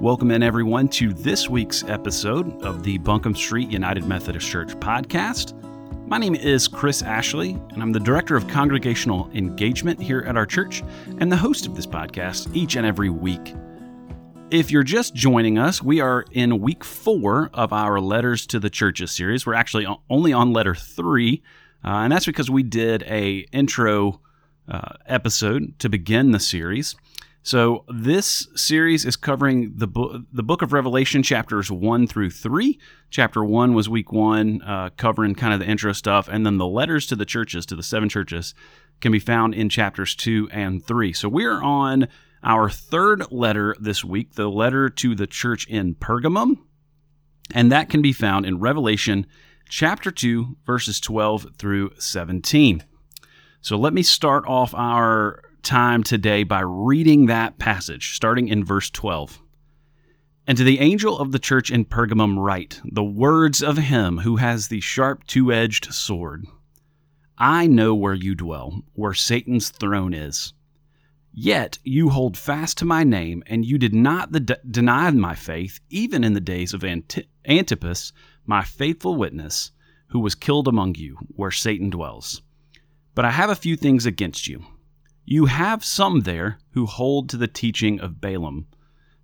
Welcome in, everyone, to this week's episode of the Buncombe Street United Methodist Church podcast. My name is Chris Ashley, and I'm the Director of Congregational Engagement here at our church and the host of this podcast each and every week. If you're just joining us, we are in week 4 of our Letters to the Churches series. We're actually only on letter 3, and that's because we did a intro episode to begin the series. So this series is covering the book of Revelation, chapters 1 through 3. Chapter 1 was week 1, covering kind of the intro stuff, and then the letters to the churches, to the 7 churches, can be found in chapters 2 and 3. So we are on our 3rd letter this week, the letter to the church in Pergamum, and that can be found in Revelation chapter 2, verses 12 through 17. So let me start off our time today by reading that passage, starting in verse 12. And to the angel of the church in Pergamum write, the words of him who has the sharp two-edged sword. I know where you dwell, where Satan's throne is. Yet you hold fast to my name, and you did not deny my faith, even in the days of Antipas, my faithful witness, who was killed among you, where Satan dwells. But I have a few things against you. You have some there who hold to the teaching of Balaam,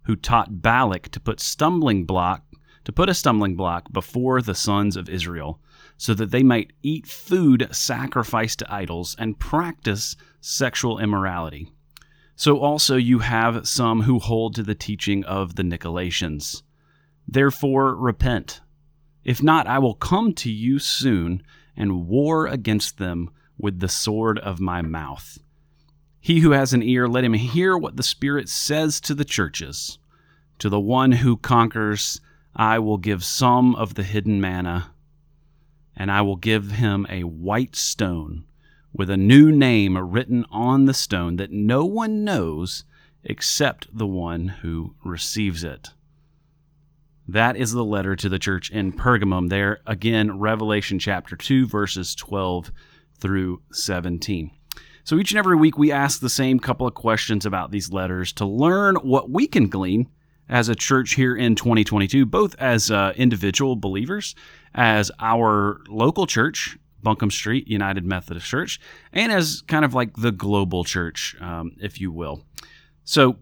who taught Balak to put a stumbling block before the sons of Israel, so that they might eat food sacrificed to idols and practice sexual immorality. So also you have some who hold to the teaching of the Nicolaitans. Therefore repent. If not, I will come to you soon and war against them with the sword of my mouth. He who has an ear, let him hear what the Spirit says to the churches. To the one who conquers, I will give some of the hidden manna, and I will give him a white stone with a new name written on the stone that no one knows except the one who receives it. That is the letter to the church in Pergamum there. Again, Revelation chapter 2, verses 12 through 17. So each and every week we ask the same couple of questions about these letters to learn what we can glean as a church here in 2022, both as individual believers, as our local church, Buncombe Street United Methodist Church, and as kind of like the global church, if you will. So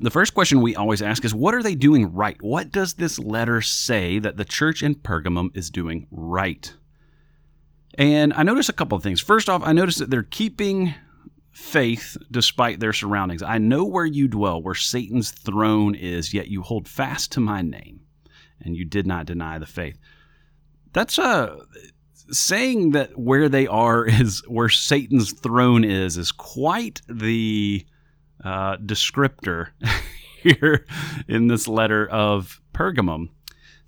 the first question we always ask is, what are they doing right? What does this letter say that the church in Pergamum is doing right? And I noticed a couple of things. First off, I noticed that they're keeping faith despite their surroundings. I know where you dwell, where Satan's throne is, yet you hold fast to my name, and you did not deny the faith. That's saying that where they are is where Satan's throne is quite the descriptor here in this letter of Pergamum.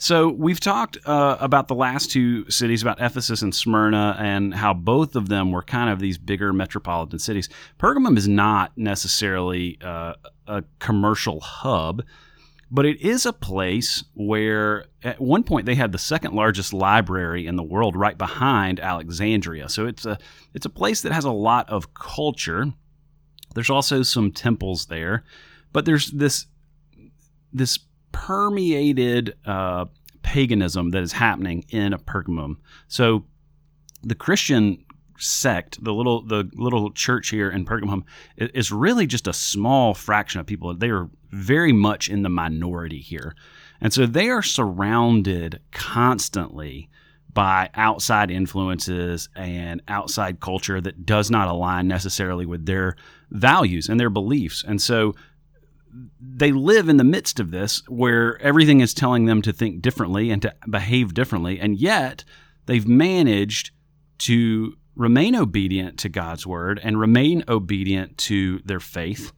So we've talked about the last two cities, about Ephesus and Smyrna, and how both of them were kind of these bigger metropolitan cities. Pergamum is not necessarily a commercial hub, but it is a place where at one point they had the second largest library in the world, right behind Alexandria. So it's a place that has a lot of culture. There's also some temples there, but there's this permeated paganism that is happening in Pergamum. So the Christian sect, the little church here in Pergamum, is really just a small fraction of people. They are very much in the minority here. And so they are surrounded constantly by outside influences and outside culture that does not align necessarily with their values and their beliefs. And so they live in the midst of this where everything is telling them to think differently and to behave differently, and yet they've managed to remain obedient to God's word and remain obedient to their faith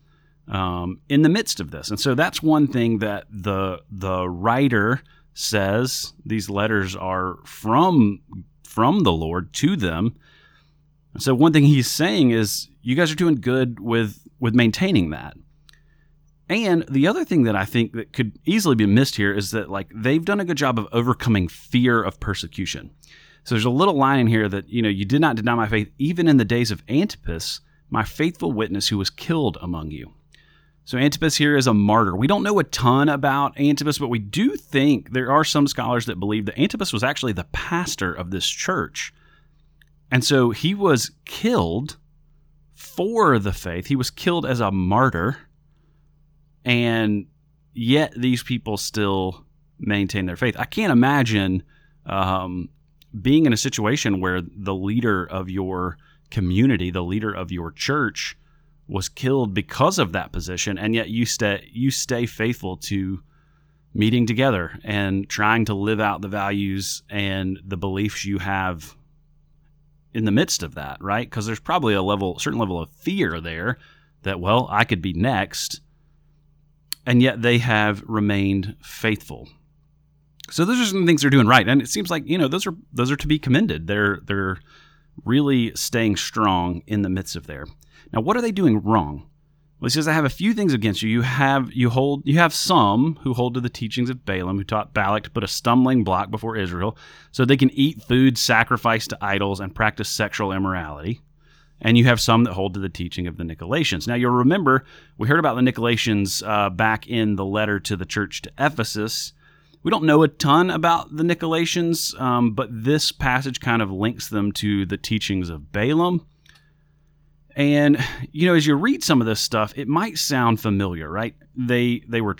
in the midst of this. And so that's one thing that the writer says these letters are from the Lord to them. So one thing he's saying is you guys are doing good with maintaining that. And the other thing that I think that could easily be missed here is that like they've done a good job of overcoming fear of persecution. So there's a little line in here that, you did not deny my faith, even in the days of Antipas, my faithful witness who was killed among you. So Antipas here is a martyr. We don't know a ton about Antipas, but we do think there are some scholars that believe that Antipas was actually the pastor of this church. And so he was killed for the faith. He was killed as a martyr. And yet these people still maintain their faith. I can't imagine being in a situation where the leader of your community, the leader of your church, was killed because of that position, and yet you stay faithful to meeting together and trying to live out the values and the beliefs you have in the midst of that, right? Because there's probably a certain level of fear there that, well, I could be next, and yet they have remained faithful. So those are some things they're doing right, and it seems like, you know, those are to be commended. They're really staying strong in the midst of there. Now, what are they doing wrong? Well, he says, I have a few things against you. You have some who hold to the teachings of Balaam, who taught Balak to put a stumbling block before Israel so they can eat food sacrificed to idols and practice sexual immorality. And you have some that hold to the teaching of the Nicolaitans. Now, you'll remember we heard about the Nicolaitans back in the letter to the church to Ephesus. We don't know a ton about the Nicolaitans, but this passage kind of links them to the teachings of Balaam. And, you know, as you read some of this stuff, it might sound familiar, right? They were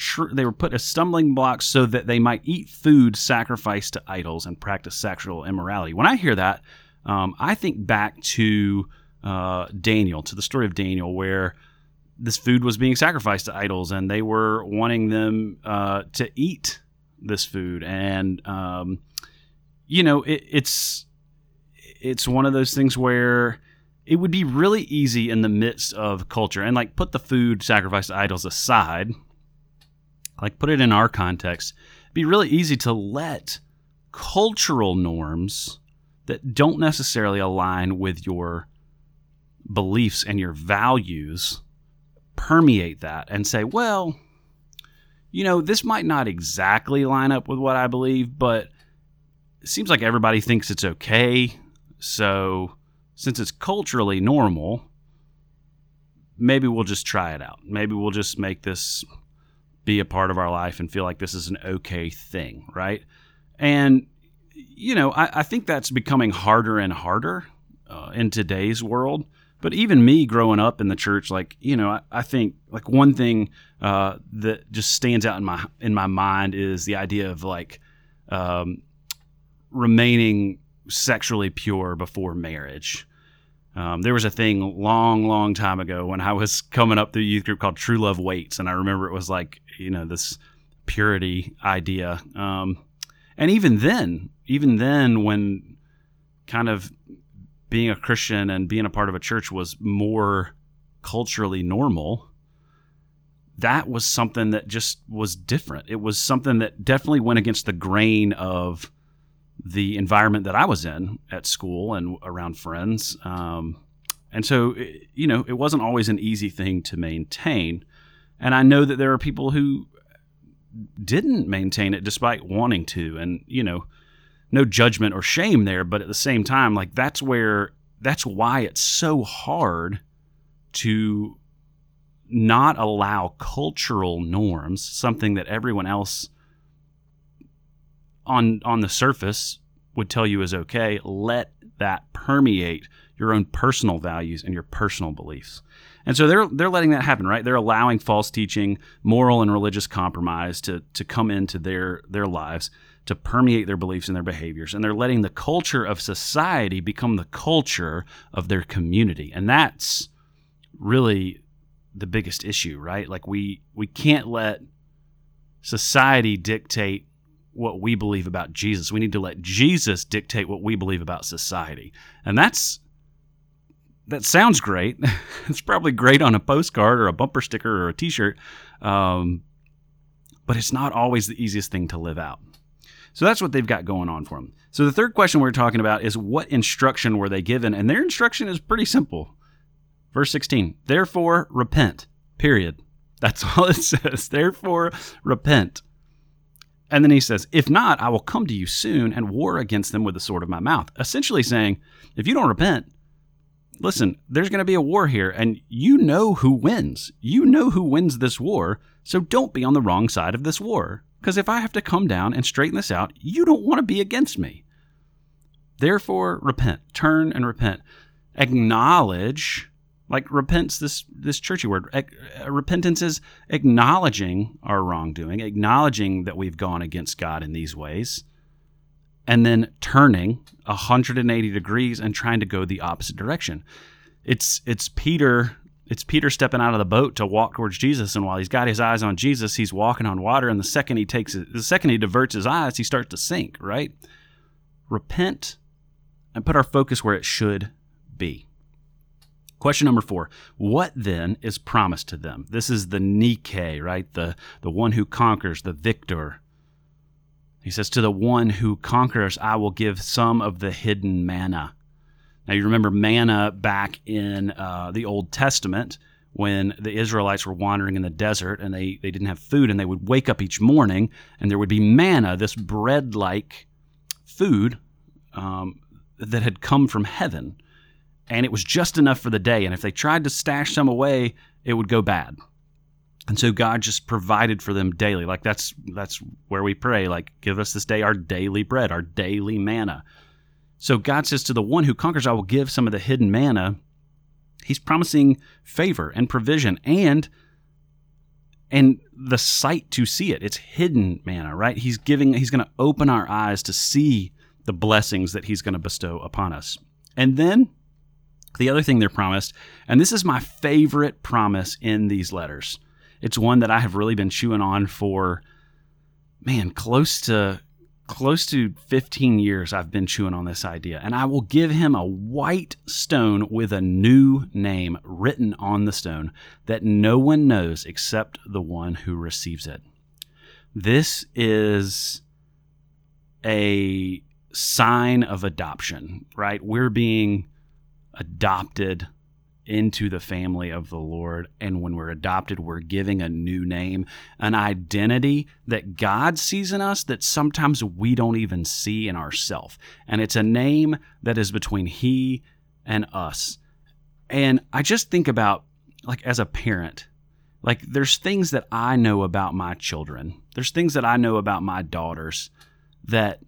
put as stumbling blocks so that they might eat food sacrificed to idols and practice sexual immorality. When I hear that, I think back to Daniel, to the story of Daniel, where this food was being sacrificed to idols and they were wanting them to eat this food. And, you know, it's one of those things where it would be really easy in the midst of culture, and like put the food sacrificed to idols aside, like put it in our context, it'd be really easy to let cultural norms that don't necessarily align with your beliefs and your values permeate that and say, well, you know, this might not exactly line up with what I believe, but it seems like everybody thinks it's okay, so since it's culturally normal, maybe we'll just try it out. Maybe we'll just make this be a part of our life and feel like this is an okay thing, right? And, you know, I think that's becoming harder and harder in today's world. But even me growing up in the church, like, you know, I think like one thing that just stands out in my mind is the idea of like remaining sexually pure before marriage. There was a thing long time ago when I was coming up through youth group called True Love Waits, and I remember it was like, you know, this purity idea. And even then when kind of being a Christian and being a part of a church was more culturally normal, that was something that just was different. It was something that definitely went against the grain of the environment that I was in at school and around friends. And so, you know, it wasn't always an easy thing to maintain. And I know that there are people who didn't maintain it despite wanting to, and, you know, no judgment or shame there. But at the same time, like that's why it's so hard to not allow cultural norms, something that everyone else on the surface would tell you is okay, let that permeate your own personal values and your personal beliefs. And so they're letting that happen, right? They're allowing false teaching, moral and religious compromise to come into their lives, to permeate their beliefs and their behaviors. And they're letting the culture of society become the culture of their community. And that's really the biggest issue, right? Like we can't let society dictate what we believe about Jesus. We need to let Jesus dictate what we believe about society. And that sounds great. It's probably great on a postcard or a bumper sticker or a t-shirt, but it's not always the easiest thing to live out. So that's what they've got going on for them. So the third question we're talking about is what instruction were they given? And their instruction is pretty simple. Verse 16, therefore repent, period. That's all it says. Therefore repent. And then he says, if not, I will come to you soon and war against them with the sword of my mouth. Essentially saying, if you don't repent, listen, there's going to be a war here, and you know who wins. You know who wins this war, so don't be on the wrong side of this war. Because if I have to come down and straighten this out, you don't want to be against me. Therefore, repent. Turn and repent. Acknowledge, like repent's this churchy word. Repentance is acknowledging our wrongdoing, acknowledging that we've gone against God in these ways, and then turning 180 degrees and trying to go the opposite direction. It's Peter stepping out of the boat to walk towards Jesus, and while he's got his eyes on Jesus, he's walking on water, and the second he diverts his eyes, he starts to sink, right? Repent and put our focus where it should be. Question number 4, what then is promised to them? This is the Nike, right? The one who conquers, the victor. He says, to the one who conquers, I will give some of the hidden manna. Now, you remember manna back in the Old Testament when the Israelites were wandering in the desert and they didn't have food, and they would wake up each morning and there would be manna, this bread-like food that had come from heaven, and it was just enough for the day, and if they tried to stash some away, it would go bad. And so God just provided for them daily. Like that's where we pray, like, give us this day our daily bread, our daily manna. So God says, to the one who conquers, I will give some of the hidden manna. He's promising favor and provision and the sight to see it. It's hidden manna, right? He's going to open our eyes to see the blessings that he's going to bestow upon us. And then the other thing they're promised, and this is my favorite promise in these letters. It's one that I have really been chewing on for, man, close to 15 years I've been chewing on this idea. And I will give him a white stone with a new name written on the stone that no one knows except the one who receives it. This is a sign of adoption, right? We're being adopted into the family of the Lord. And when we're adopted, we're giving a new name, an identity that God sees in us that sometimes we don't even see in ourselves. And it's a name that is between he and us. And I just think about, like, as a parent, like, there's things that I know about my children. There's things that I know about my daughters that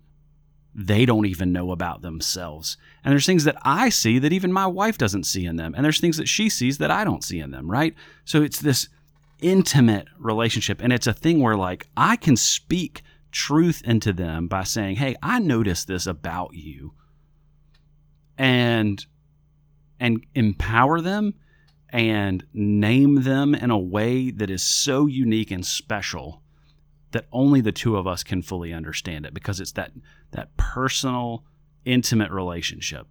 they don't even know about themselves. And there's things that I see that even my wife doesn't see in them. And there's things that she sees that I don't see in them, right? So it's this intimate relationship. And it's a thing where, like, I can speak truth into them by saying, hey, I noticed this about you. And empower them and name them in a way that is so unique and special that only the two of us can fully understand it, because it's that personal, intimate relationship.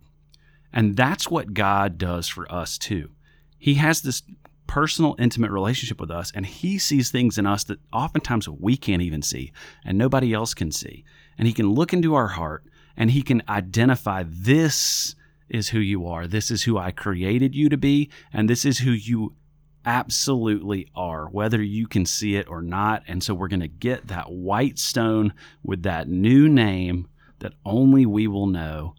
And that's what God does for us too. He has this personal, intimate relationship with us, and he sees things in us that oftentimes we can't even see and nobody else can see. And he can look into our heart and he can identify, this is who you are, this is who I created you to be, and this is who you absolutely are, whether you can see it or not. And so we're going to get that white stone with that new name that only we will know.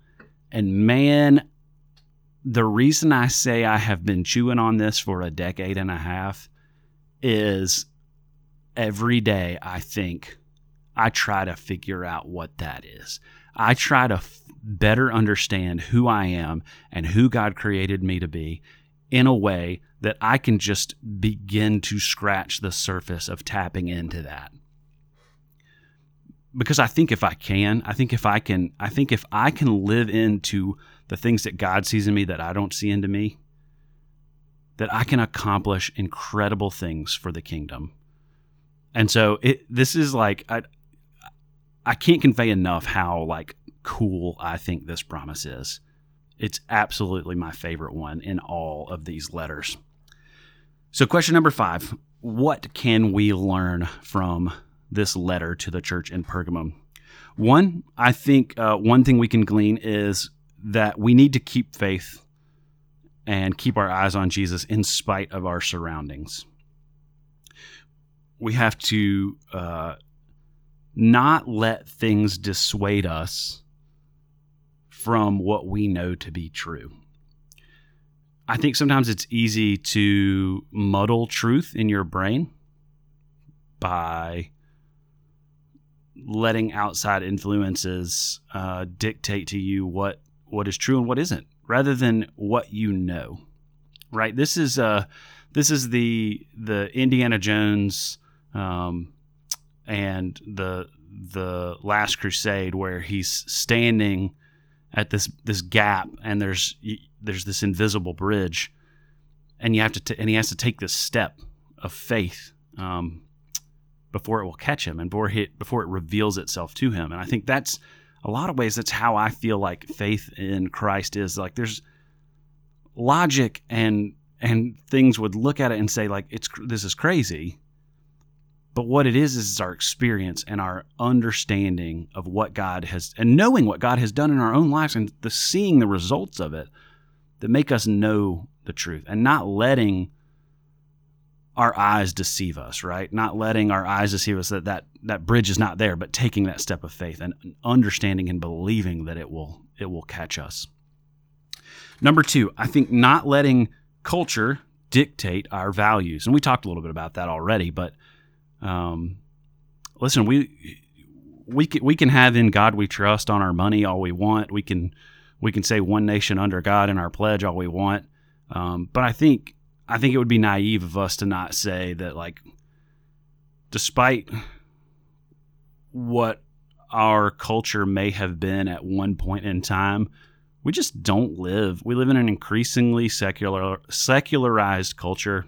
And man, the reason I say I have been chewing on this for a decade and a half is every day I think, I try to figure out what that is. I try to better understand who I am and who God created me to be, in a way that I can just begin to scratch the surface of tapping into that. Because I think if I can live into the things that God sees in me that I don't see into me, that I can accomplish incredible things for the kingdom. And so this is like, I can't convey enough how, like, cool I think this promise is. It's absolutely my favorite one in all of these letters. So question number 5, what can we learn from this letter to the church in Pergamum? One thing we can glean is that we need to keep faith and keep our eyes on Jesus in spite of our surroundings. We have to not let things dissuade us from what we know to be true. I think sometimes it's easy to muddle truth in your brain by letting outside influences dictate to you what is true and what isn't, rather than what you know. Right? This is the Indiana Jones and the Last Crusade, where he's standing at this gap, and there's this invisible bridge, and he has to take this step of faith before it will catch him, and before it reveals itself to him. And I think that's a lot of ways. That's how I feel like faith in Christ is. Like, there's logic and things would look at it and say, like, this is crazy. But what it is our experience and our understanding of what God has, and knowing what God has done in our own lives, and the seeing the results of it that make us know the truth, and not letting our eyes deceive us, right? Not letting our eyes deceive us that bridge is not there, but taking that step of faith and understanding and believing that it will catch us. Number two, I think not letting culture dictate our values. And we talked a little bit about that already, but listen, we can have "In God We Trust" on our money all we want. We can say "One nation under God" in our pledge all we want. But I think it would be naive of us to not say that, like, despite what our culture may have been at one point in time, we just don't live. We live in an increasingly secularized culture.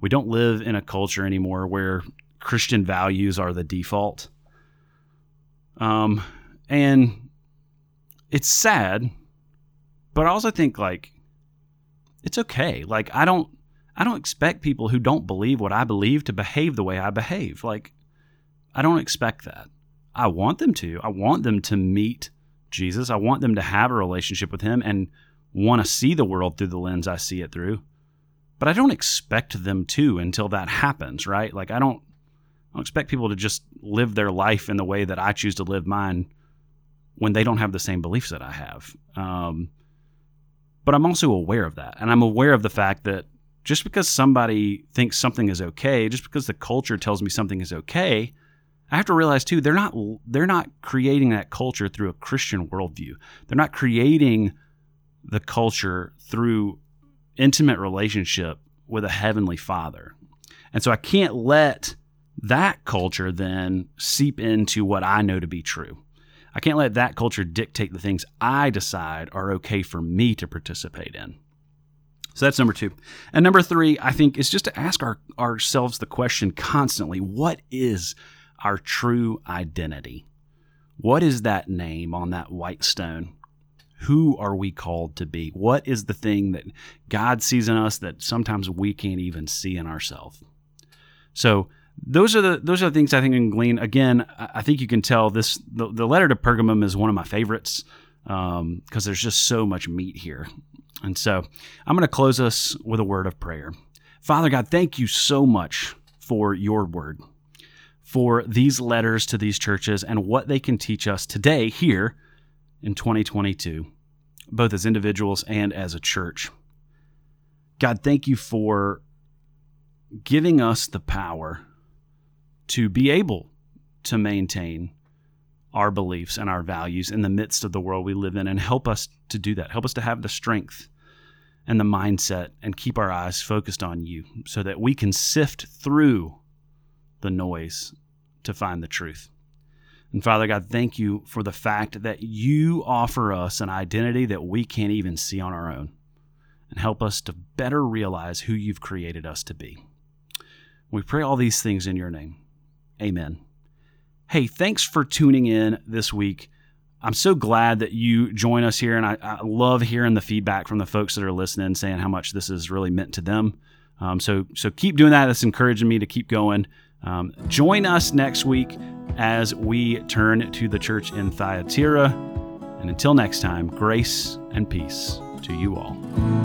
We don't live in a culture anymore where Christian values are the default. And it's sad, but I also think, like, it's okay. Like, I don't expect people who don't believe what I believe to behave the way I behave. Like, I don't expect that. I want them to. I want them to meet Jesus. I want them to have a relationship with him and want to see the world through the lens I see it through. But I don't expect them to until that happens, right? Like, I don't expect people to just live their life in the way that I choose to live mine when they don't have the same beliefs that I have. But I'm also aware of that. And I'm aware of the fact that just because somebody thinks something is okay, just because the culture tells me something is okay, I have to realize too, they're not creating that culture through a Christian worldview. They're not creating the culture through intimate relationship with a heavenly Father. And so I can't let that culture then seep into what I know to be true. I can't let that culture dictate the things I decide are okay for me to participate in. So that's number two. And number three, I think, is just to ask ourselves the question constantly, what is our true identity? What is that name on that white stone? Who are we called to be? What is the thing that God sees in us that sometimes we can't even see in ourselves? So those are the things I think you can glean. Again, I think you can tell this. The letter to Pergamum is one of my favorites because there's just so much meat here. And so I'm going to close us with a word of prayer. Father God, thank you so much for your word, for these letters to these churches and what they can teach us today here in 2022, both as individuals and as a church. God, thank you for giving us the power to be able to maintain our beliefs and our values in the midst of the world we live in, and help us to do that. Help us to have the strength and the mindset and keep our eyes focused on you so that we can sift through the noise to find the truth. And Father God, thank you for the fact that you offer us an identity that we can't even see on our own, and help us to better realize who you've created us to be. We pray all these things in your name. Amen. Hey, thanks for tuning in this week. I'm so glad that you join us here, and I love hearing the feedback from the folks that are listening, saying how much this is really meant to them. So keep doing that. That's encouraging me to keep going. Join us next week as we turn to the church in Thyatira. And until next time, grace and peace to you all.